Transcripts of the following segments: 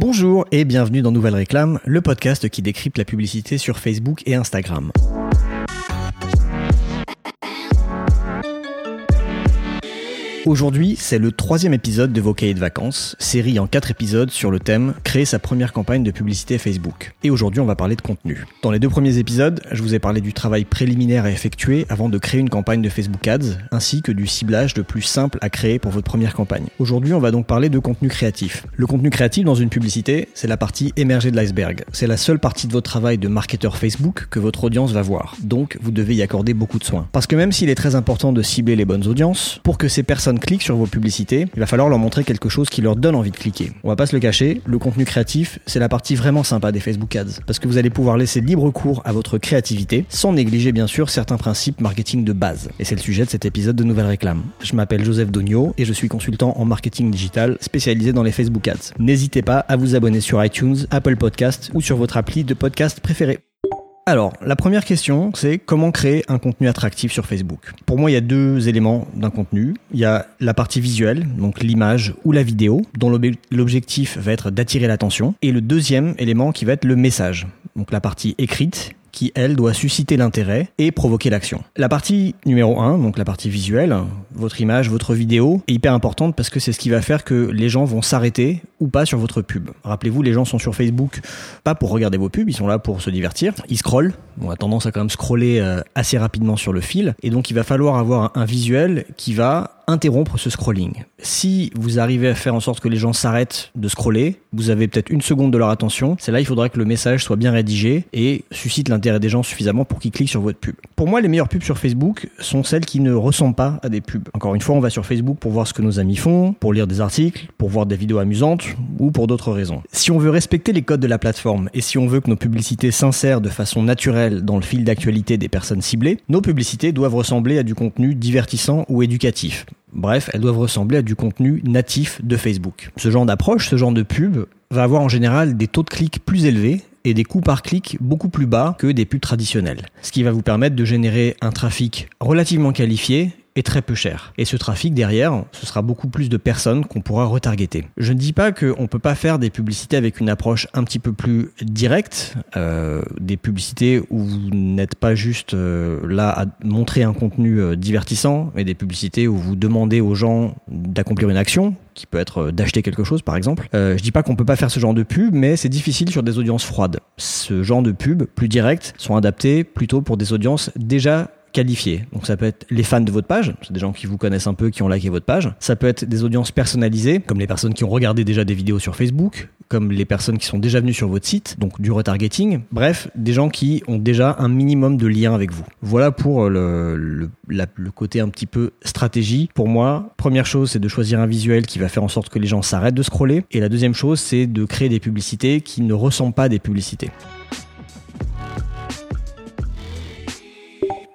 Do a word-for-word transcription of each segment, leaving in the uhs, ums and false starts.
Bonjour et bienvenue dans Nouvelle Réclame, le podcast qui décrypte la publicité sur Facebook et Instagram. Aujourd'hui, c'est le troisième épisode de vos cahiers de vacances, série en quatre épisodes sur le thème « Créer sa première campagne de publicité Facebook ». Et aujourd'hui, on va parler de contenu. Dans les deux premiers épisodes, je vous ai parlé du travail préliminaire à effectuer avant de créer une campagne de Facebook Ads, ainsi que du ciblage le plus simple à créer pour votre première campagne. Aujourd'hui, on va donc parler de contenu créatif. Le contenu créatif dans une publicité, c'est la partie émergée de l'iceberg. C'est la seule partie de votre travail de marketeur Facebook que votre audience va voir. Donc, vous devez y accorder beaucoup de soin. Parce que même s'il est très important de cibler les bonnes audiences, pour que ces personnes cliquent sur vos publicités, il va falloir leur montrer quelque chose qui leur donne envie de cliquer. On va pas se le cacher, le contenu créatif, c'est la partie vraiment sympa des Facebook Ads, parce que vous allez pouvoir laisser libre cours à votre créativité, sans négliger bien sûr certains principes marketing de base. Et c'est le sujet de cet épisode de Nouvelle Réclame. Je m'appelle Joseph Donio et je suis consultant en marketing digital spécialisé dans les Facebook Ads. N'hésitez pas à vous abonner sur iTunes, Apple Podcasts ou sur votre appli de podcast préférée. Alors, la première question, c'est comment créer un contenu attractif sur Facebook ? Pour moi, il y a deux éléments d'un contenu. Il y a la partie visuelle, donc l'image ou la vidéo, dont l'ob- l'objectif va être d'attirer l'attention. Et le deuxième élément qui va être le message, donc la partie écrite, qui, elle, doit susciter l'intérêt et provoquer l'action. La partie numéro un, donc la partie visuelle, votre image, votre vidéo, est hyper importante parce que c'est ce qui va faire que les gens vont s'arrêter ou pas sur votre pub. Rappelez-vous, les gens sont sur Facebook pas pour regarder vos pubs, ils sont là pour se divertir. Ils scrollent, on a tendance à quand même scroller assez rapidement sur le fil, et donc il va falloir avoir un visuel qui va interrompre ce scrolling. Si vous arrivez à faire en sorte que les gens s'arrêtent de scroller, vous avez peut-être une seconde de leur attention, c'est là il faudra que le message soit bien rédigé et suscite l'intérêt des gens suffisamment pour qu'ils cliquent sur votre pub. Pour moi, les meilleures pubs sur Facebook sont celles qui ne ressemblent pas à des pubs. Encore une fois, on va sur Facebook pour voir ce que nos amis font, pour lire des articles, pour voir des vidéos amusantes ou pour d'autres raisons. Si on veut respecter les codes de la plateforme et si on veut que nos publicités s'insèrent de façon naturelle dans le fil d'actualité des personnes ciblées, nos publicités doivent ressembler à du contenu divertissant ou éducatif. Bref, elles doivent ressembler à du contenu natif de Facebook. Ce genre d'approche, ce genre de pub, va avoir en général des taux de clics plus élevés et des coûts par clic beaucoup plus bas que des pubs traditionnelles. Ce qui va vous permettre de générer un trafic relativement qualifié est très peu cher. Et ce trafic derrière, ce sera beaucoup plus de personnes qu'on pourra retargeter. Je ne dis pas qu'on ne peut pas faire des publicités avec une approche un petit peu plus directe, euh, des publicités où vous n'êtes pas juste euh, là à montrer un contenu euh, divertissant, mais des publicités où vous demandez aux gens d'accomplir une action, qui peut être d'acheter quelque chose par exemple. Euh, je dis pas qu'on peut pas faire ce genre de pub, mais c'est difficile sur des audiences froides. Ce genre de pub plus directes sont adaptés plutôt pour des audiences déjà qualifiés. Donc ça peut être les fans de votre page, c'est des gens qui vous connaissent un peu, qui ont liké votre page. Ça peut être des audiences personnalisées, comme les personnes qui ont regardé déjà des vidéos sur Facebook, comme les personnes qui sont déjà venues sur votre site, donc du retargeting. Bref, des gens qui ont déjà un minimum de liens avec vous. Voilà pour le, le, la, le côté un petit peu stratégie. Pour moi, première chose, c'est de choisir un visuel qui va faire en sorte que les gens s'arrêtent de scroller. Et la deuxième chose, c'est de créer des publicités qui ne ressemblent pas à des publicités.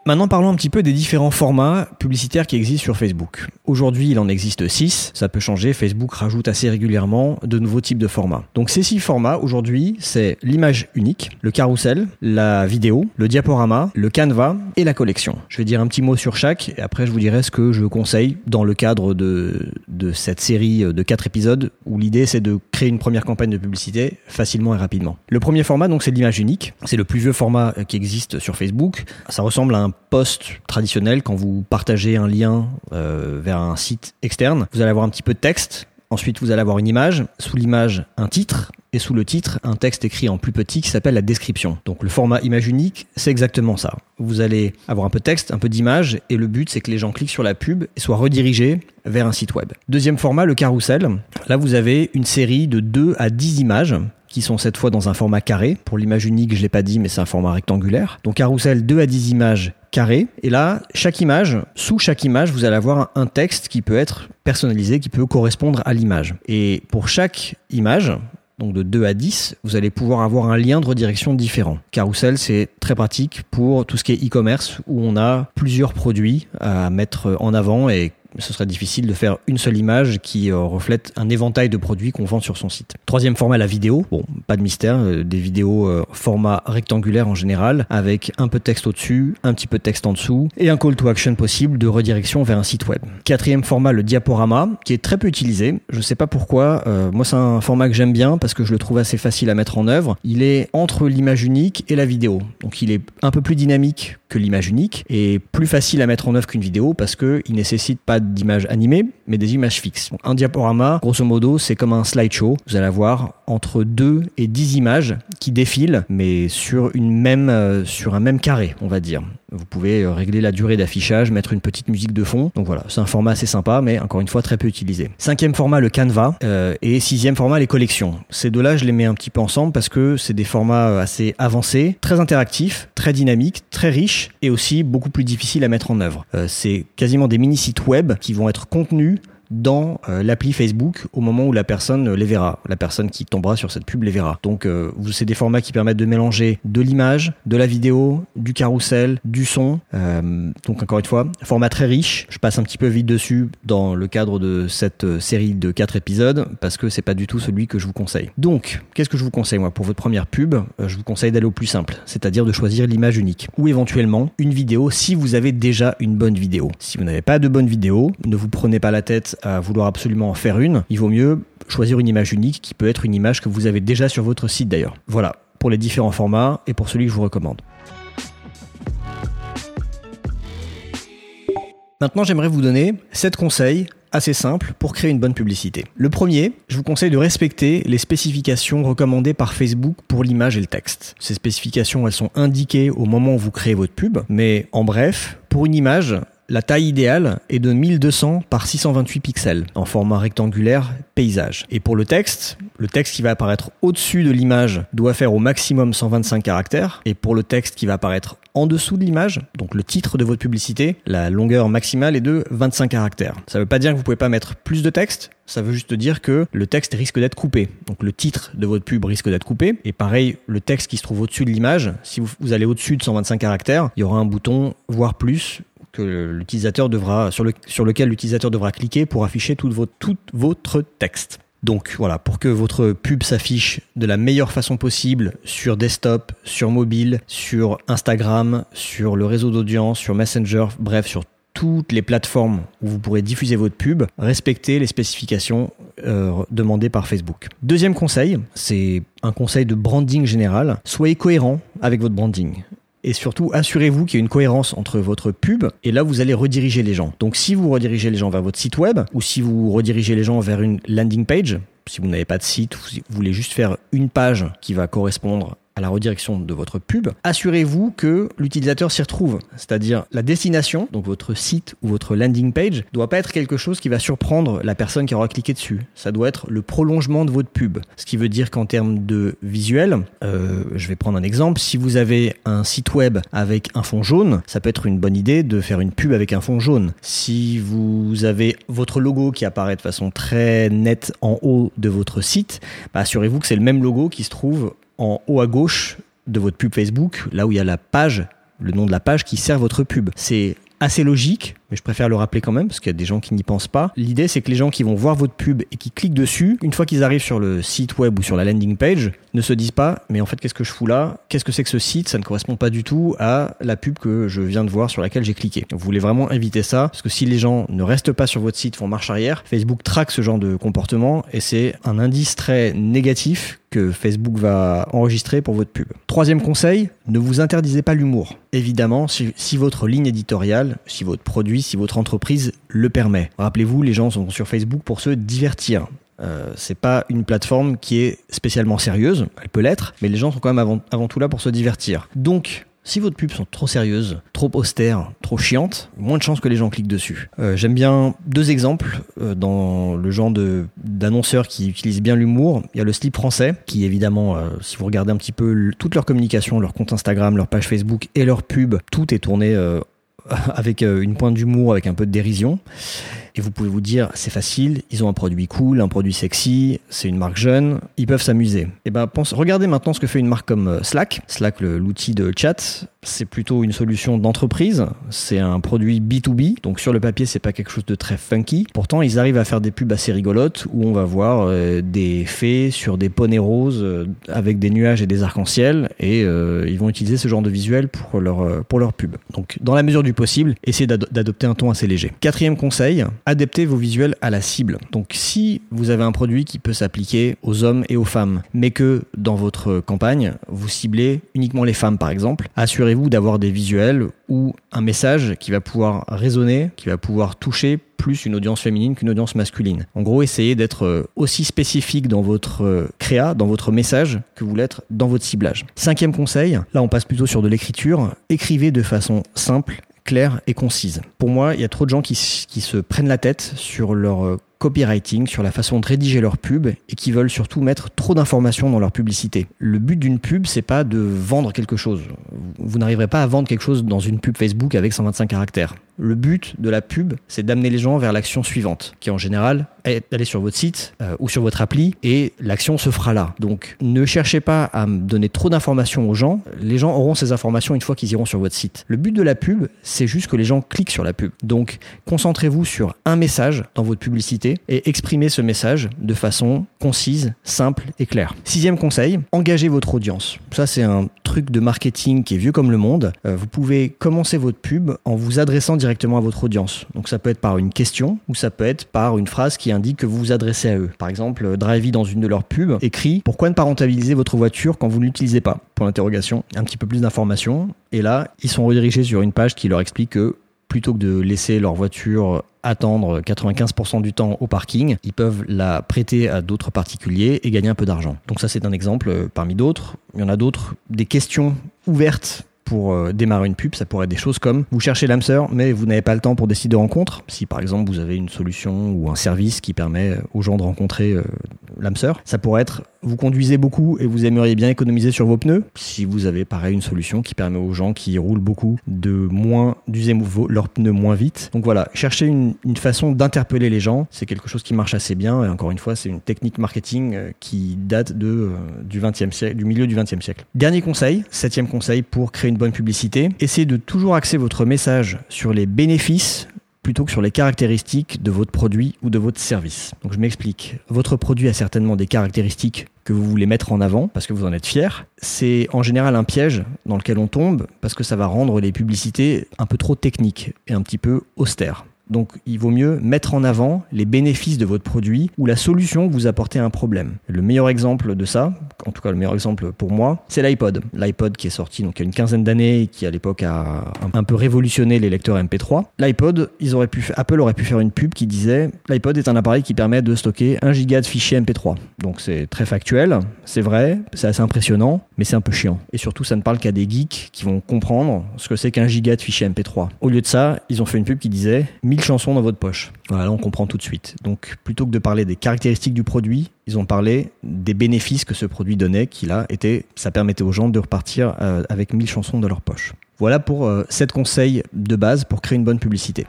Maintenant, parlons un petit peu des différents formats publicitaires qui existent sur Facebook. Aujourd'hui, il en existe six. Ça peut changer. Facebook rajoute assez régulièrement de nouveaux types de formats. Donc, ces six formats, aujourd'hui, c'est l'image unique, le carrousel, la vidéo, le diaporama, le canevas et la collection. Je vais dire un petit mot sur chaque et après, je vous dirai ce que je conseille dans le cadre de, de cette série de quatre épisodes où l'idée, c'est de créer une première campagne de publicité facilement et rapidement. Le premier format, donc, c'est l'image unique. C'est le plus vieux format qui existe sur Facebook. Ça ressemble à un post traditionnel. Quand vous partagez un lien euh, vers un site externe, vous allez avoir un petit peu de texte, ensuite vous allez avoir une image, sous l'image un titre et sous le titre un texte écrit en plus petit qui s'appelle la description. Donc le format image unique, c'est exactement ça. Vous allez avoir un peu de texte, un peu d'image et le but c'est que les gens cliquent sur la pub et soient redirigés vers un site web. Deuxième format, le carrousel. Là vous avez une série de deux à dix images qui sont cette fois dans un format carré. Pour l'image unique, je l'ai pas dit, mais c'est un format rectangulaire. Donc carrousel, deux à dix images carré. Et là, chaque image, sous chaque image, vous allez avoir un texte qui peut être personnalisé, qui peut correspondre à l'image. Et pour chaque image, donc de deux à dix, vous allez pouvoir avoir un lien de redirection différent. Carousel, c'est très pratique pour tout ce qui est e-commerce, où on a plusieurs produits à mettre en avant et ce serait difficile de faire une seule image qui euh, reflète un éventail de produits qu'on vend sur son site. Troisième format, la vidéo. Bon, pas de mystère, euh, des vidéos euh, format rectangulaire en général, avec un peu de texte au-dessus, un petit peu de texte en dessous, et un call to action possible de redirection vers un site web. Quatrième format, le diaporama, qui est très peu utilisé. Je sais pas pourquoi, euh, moi c'est un format que j'aime bien parce que je le trouve assez facile à mettre en œuvre. Il est entre l'image unique et la vidéo. Donc il est un peu plus dynamique que l'image unique et plus facile à mettre en œuvre qu'une vidéo parce qu'il nécessite pas d'images animées mais des images fixes. Donc un diaporama, grosso modo, c'est comme un slideshow. Vous allez avoir entre deux et dix images qui défilent mais sur, une même, euh, sur un même carré, on va dire. Vous pouvez régler la durée d'affichage, mettre une petite musique de fond. Donc voilà, c'est un format assez sympa, mais encore une fois, très peu utilisé. Cinquième format, le Canva. Euh, et sixième format, les collections. Ces deux-là, je les mets un petit peu ensemble parce que c'est des formats assez avancés, très interactifs, très dynamiques, très riches et aussi beaucoup plus difficiles à mettre en œuvre. Euh, c'est quasiment des mini-sites web qui vont être contenus dans euh, l'appli Facebook au moment où la personne euh, les verra. La personne qui tombera sur cette pub les verra. Donc euh, c'est des formats qui permettent de mélanger de l'image, de la vidéo, du carrousel, du son. Euh, donc encore une fois, format très riche. Je passe un petit peu vite dessus dans le cadre de cette euh, série de quatre épisodes parce que c'est pas du tout celui que je vous conseille. Donc, qu'est-ce que je vous conseille moi pour votre première pub? euh, Je vous conseille d'aller au plus simple, c'est-à-dire de choisir l'image unique ou éventuellement une vidéo si vous avez déjà une bonne vidéo. Si vous n'avez pas de bonne vidéo, ne vous prenez pas la tête à vouloir absolument en faire une, il vaut mieux choisir une image unique qui peut être une image que vous avez déjà sur votre site d'ailleurs. Voilà, pour les différents formats et pour celui que je vous recommande. Maintenant, j'aimerais vous donner sept conseils assez simple pour créer une bonne publicité. Le premier, je vous conseille de respecter les spécifications recommandées par Facebook pour l'image et le texte. Ces spécifications, elles sont indiquées au moment où vous créez votre pub, mais en bref, pour une image, la taille idéale est de mille deux cents par six cent vingt-huit pixels en format rectangulaire paysage. Et pour le texte, le texte qui va apparaître au-dessus de l'image doit faire au maximum cent vingt-cinq caractères. Et pour le texte qui va apparaître en dessous de l'image, donc le titre de votre publicité, la longueur maximale est de vingt-cinq caractères. Ça ne veut pas dire que vous ne pouvez pas mettre plus de texte. Ça veut juste dire que le texte risque d'être coupé. Donc le titre de votre pub risque d'être coupé. Et pareil, le texte qui se trouve au-dessus de l'image, si vous, vous allez au-dessus de cent vingt-cinq caractères, il y aura un bouton « voir plus » que l'utilisateur devra, sur, le, sur lequel l'utilisateur devra cliquer pour afficher tout votre, tout votre texte. Donc voilà, pour que votre pub s'affiche de la meilleure façon possible sur desktop, sur mobile, sur Instagram, sur le réseau d'audience, sur Messenger, bref, sur toutes les plateformes où vous pourrez diffuser votre pub, respectez les spécifications euh, demandées par Facebook. Deuxième conseil, c'est un conseil de branding général. Soyez cohérent avec votre branding. Et surtout, assurez-vous qu'il y a une cohérence entre votre pub et là, vous allez rediriger les gens. Donc, si vous redirigez les gens vers votre site web ou si vous redirigez les gens vers une landing page, si vous n'avez pas de site, vous voulez juste faire une page qui va correspondre à la redirection de votre pub, assurez-vous que l'utilisateur s'y retrouve. C'est-à-dire la destination, donc votre site ou votre landing page, doit pas être quelque chose qui va surprendre la personne qui aura cliqué dessus. Ça doit être le prolongement de votre pub. Ce qui veut dire qu'en termes de visuel, euh, je vais prendre un exemple, si vous avez un site web avec un fond jaune, ça peut être une bonne idée de faire une pub avec un fond jaune. Si vous avez votre logo qui apparaît de façon très nette en haut de votre site, bah assurez-vous que c'est le même logo qui se trouve en haut à gauche de votre pub Facebook, là où il y a la page, le nom de la page qui sert votre pub. C'est assez logique, mais je préfère le rappeler quand même parce qu'il y a des gens qui n'y pensent pas. L'idée, c'est que les gens qui vont voir votre pub et qui cliquent dessus, une fois qu'ils arrivent sur le site web ou sur la landing page, ne se disent pas « mais en fait, qu'est-ce que je fous là ? Qu'est-ce que c'est que ce site ? Ça ne correspond pas du tout à la pub que je viens de voir sur laquelle j'ai cliqué. » Vous voulez vraiment éviter ça parce que si les gens ne restent pas sur votre site, font marche arrière, Facebook traque ce genre de comportement et c'est un indice très négatif que Facebook va enregistrer pour votre pub. Troisième conseil, ne vous interdisez pas l'humour. Évidemment, si, si votre ligne éditoriale, si votre produit, si votre entreprise le permet. Rappelez-vous, les gens sont sur Facebook pour se divertir. Euh, c'est pas une plateforme qui est spécialement sérieuse, elle peut l'être, mais les gens sont quand même avant, avant tout là pour se divertir. Donc, si votre pub sont trop sérieuses, trop austères, trop chiantes, moins de chances que les gens cliquent dessus. Euh, j'aime bien deux exemples euh, dans le genre de, d'annonceurs qui utilisent bien l'humour. Il y a le slip français qui évidemment, euh, si vous regardez un petit peu le, toute leur communication, leur compte Instagram, leur page Facebook et leur pub, tout est tourné euh, avec une pointe d'humour, avec un peu de dérision. Et vous pouvez vous dire, c'est facile, ils ont un produit cool, un produit sexy, c'est une marque jeune, ils peuvent s'amuser. Et ben, pense, regardez maintenant ce que fait une marque comme Slack, Slack, le, l'outil de chat. c'est plutôt une solution d'entreprise, c'est un produit B deux B, donc sur le papier c'est pas quelque chose de très funky, pourtant ils arrivent à faire des pubs assez rigolotes où on va voir euh, des fées sur des poneys roses euh, avec des nuages et des arcs-en-ciel et euh, ils vont utiliser ce genre de visuel pour leur, euh, pour leur pub. Donc dans la mesure du possible, essayez d'ado- d'adopter un ton assez léger. Quatrième conseil, adaptez vos visuels à la cible. Donc si vous avez un produit qui peut s'appliquer aux hommes et aux femmes, mais que dans votre campagne, vous ciblez uniquement les femmes par exemple, assurez-vous d'avoir des visuels ou un message qui va pouvoir résonner, qui va pouvoir toucher plus une audience féminine qu'une audience masculine. En gros, essayez d'être aussi spécifique dans votre créa, dans votre message, que vous l'êtes dans votre ciblage. Cinquième conseil, là on passe plutôt sur de l'écriture, écrivez de façon simple, claire et concise. Pour moi, il y a trop de gens qui, qui se prennent la tête sur leur copywriting, sur la façon de rédiger leur pub et qui veulent surtout mettre trop d'informations dans leur publicité. Le but d'une pub, c'est pas de vendre quelque chose. Vous n'arriverez pas à vendre quelque chose dans une pub Facebook avec cent vingt-cinq caractères. Le but de la pub, c'est d'amener les gens vers l'action suivante, qui en général est d'aller sur votre site euh, ou sur votre appli et l'action se fera là. Donc ne cherchez pas à donner trop d'informations aux gens. Les gens auront ces informations une fois qu'ils iront sur votre site. Le but de la pub, c'est juste que les gens cliquent sur la pub. Donc concentrez-vous sur un message dans votre publicité et exprimer ce message de façon concise, simple et claire. Sixième conseil, engagez votre audience. Ça, c'est un truc de marketing qui est vieux comme le monde. Euh, vous pouvez commencer votre pub en vous adressant directement à votre audience. Donc ça peut être par une question ou ça peut être par une phrase qui indique que vous vous adressez à eux. Par exemple, Drivy, dans une de leurs pubs, écrit « Pourquoi ne pas rentabiliser votre voiture quand vous ne l'utilisez pas ?» Point d'interrogation. Un petit peu plus d'informations. Et là, ils sont redirigés sur une page qui leur explique que plutôt que de laisser leur voiture attendre quatre-vingt-quinze pour cent du temps au parking, ils peuvent la prêter à d'autres particuliers et gagner un peu d'argent. Donc ça, c'est un exemple parmi d'autres. Il y en a d'autres, des questions ouvertes pour démarrer une pub, ça pourrait être des choses comme vous cherchez l'âme sœur, mais vous n'avez pas le temps pour des sites de rencontre. Si par exemple vous avez une solution ou un service qui permet aux gens de rencontrer euh, l'âme sœur, ça pourrait être vous conduisez beaucoup et vous aimeriez bien économiser sur vos pneus. Si vous avez pareil une solution qui permet aux gens qui roulent beaucoup de moins d'user leurs pneus moins vite. Donc voilà, cherchez une, une façon d'interpeller les gens, c'est quelque chose qui marche assez bien et encore une fois c'est une technique marketing qui date de euh, du XXe siècle, du milieu du XXe siècle. Dernier conseil, septième conseil pour créer une Une bonne publicité. Essayez de toujours axer votre message sur les bénéfices plutôt que sur les caractéristiques de votre produit ou de votre service. Donc je m'explique. Votre produit a certainement des caractéristiques que vous voulez mettre en avant parce que vous en êtes fier. C'est en général un piège dans lequel on tombe parce que ça va rendre les publicités un peu trop techniques et un petit peu austères. Donc il vaut mieux mettre en avant les bénéfices de votre produit ou la solution que vous apportez à un problème. Le meilleur exemple de ça, en tout cas le meilleur exemple pour moi, c'est l'iPod. L'iPod qui est sorti donc il y a une quinzaine d'années et qui à l'époque a un peu révolutionné les lecteurs M P trois. L'iPod, ils auraient pu, Apple aurait pu faire une pub qui disait « L'iPod est un appareil qui permet de stocker un giga de fichiers M P trois ». Donc c'est très factuel, c'est vrai, c'est assez impressionnant, mais c'est un peu chiant. Et surtout ça ne parle qu'à des geeks qui vont comprendre ce que c'est qu'un giga de fichiers M P trois. Au lieu de ça, ils ont fait une pub qui disait « mille chansons dans votre poche ». Voilà, là on comprend tout de suite. Donc plutôt que de parler des caractéristiques du produit, ils ont parlé des bénéfices que ce produit donnait, qui là était, ça permettait aux gens de repartir euh, avec mille chansons dans leur poche. Voilà pour euh, sept conseils de base pour créer une bonne publicité.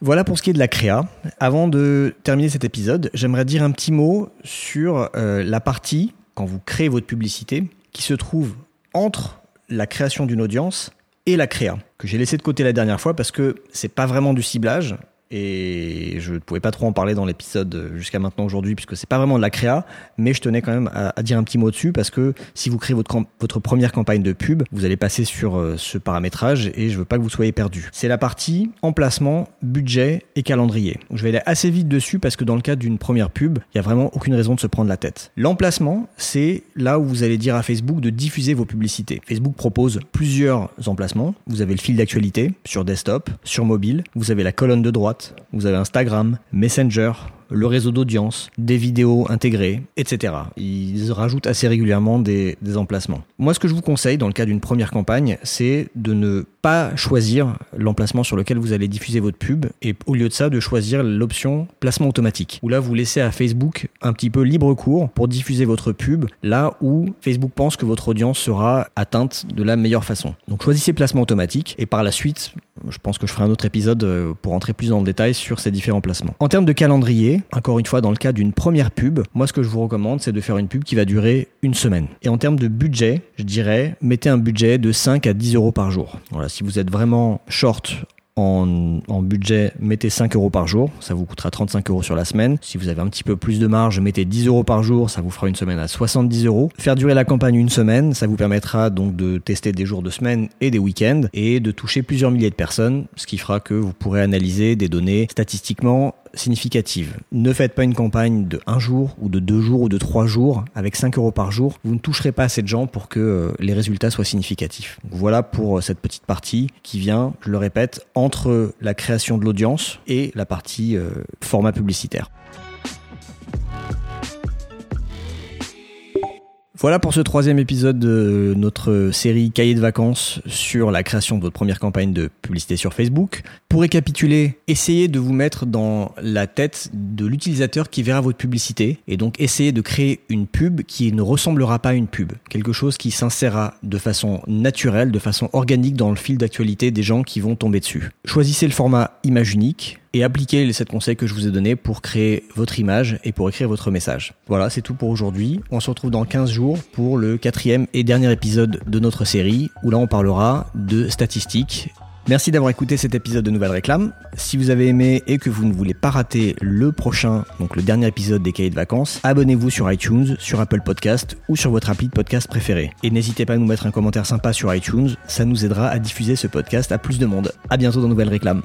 Voilà pour ce qui est de la créa. Avant de terminer cet épisode, j'aimerais dire un petit mot sur euh, la partie, quand vous créez votre publicité, qui se trouve entre la création d'une audience et la créa, que j'ai laissé de côté la dernière fois parce que c'est pas vraiment du ciblage et je ne pouvais pas trop en parler dans l'épisode jusqu'à maintenant aujourd'hui puisque c'est pas vraiment de la créa, mais je tenais quand même à, à dire un petit mot dessus parce que si vous créez votre, camp- votre première campagne de pub, vous allez passer sur euh, ce paramétrage et je veux pas que vous soyez perdus. C'est la partie emplacement, budget et calendrier. Je vais aller assez vite dessus parce que dans le cadre d'une première pub, il y a vraiment aucune raison de se prendre la tête. L'emplacement, c'est là où vous allez dire à Facebook de diffuser vos publicités. Facebook propose plusieurs emplacements. Vous avez le fil d'actualité sur desktop, sur mobile, vous avez la colonne de droite, vous avez Instagram, Messenger, le réseau d'audience, des vidéos intégrées, et cetera. Ils rajoutent assez régulièrement des, des emplacements. Moi, ce que je vous conseille dans le cas d'une première campagne, c'est de ne pas choisir l'emplacement sur lequel vous allez diffuser votre pub et au lieu de ça, de choisir l'option placement automatique, où là, vous laissez à Facebook un petit peu libre cours pour diffuser votre pub là où Facebook pense que votre audience sera atteinte de la meilleure façon. Donc, choisissez placement automatique et par la suite, je pense que je ferai un autre épisode pour entrer plus dans le détail sur ces différents placements. En termes de calendrier, Encore une fois, dans le cas d'une première pub, moi ce que je vous recommande, c'est de faire une pub qui va durer une semaine. Et en termes de budget, je dirais, mettez un budget de cinq à dix euros par jour. Voilà, si vous êtes vraiment short En, en budget, mettez cinq euros par jour, ça vous coûtera trente-cinq euros sur la semaine. Si vous avez un petit peu plus de marge, mettez dix euros par jour, ça vous fera une semaine à soixante-dix euros. Faire durer la campagne une semaine, ça vous permettra donc de tester des jours de semaine et des week-ends et de toucher plusieurs milliers de personnes, ce qui fera que vous pourrez analyser des données statistiquement significative. Ne faites pas une campagne de un jour ou de deux jours ou de trois jours avec cinq euros par jour. Vous ne toucherez pas assez de gens pour que les résultats soient significatifs. Donc voilà pour cette petite partie qui vient, je le répète, entre la création de l'audience et la partie euh, format publicitaire. Voilà pour ce troisième épisode de notre série Cahier de vacances sur la création de votre première campagne de publicité sur Facebook. Pour récapituler, essayez de vous mettre dans la tête de l'utilisateur qui verra votre publicité et donc essayez de créer une pub qui ne ressemblera pas à une pub. Quelque chose qui s'insérera de façon naturelle, de façon organique dans le fil d'actualité des gens qui vont tomber dessus. Choisissez le format image unique et appliquez les sept conseils que je vous ai donnés pour créer votre image et pour écrire votre message. Voilà, c'est tout pour aujourd'hui. On se retrouve dans quinze jours pour le quatrième et dernier épisode de notre série, où là on parlera de statistiques. Merci d'avoir écouté cet épisode de Nouvelle Réclame. Si vous avez aimé et que vous ne voulez pas rater le prochain, donc le dernier épisode des Cahiers de vacances, abonnez-vous sur iTunes, sur Apple Podcasts ou sur votre appli de podcast préférée. Et n'hésitez pas à nous mettre un commentaire sympa sur iTunes, ça nous aidera à diffuser ce podcast à plus de monde. À bientôt dans Nouvelle Réclame.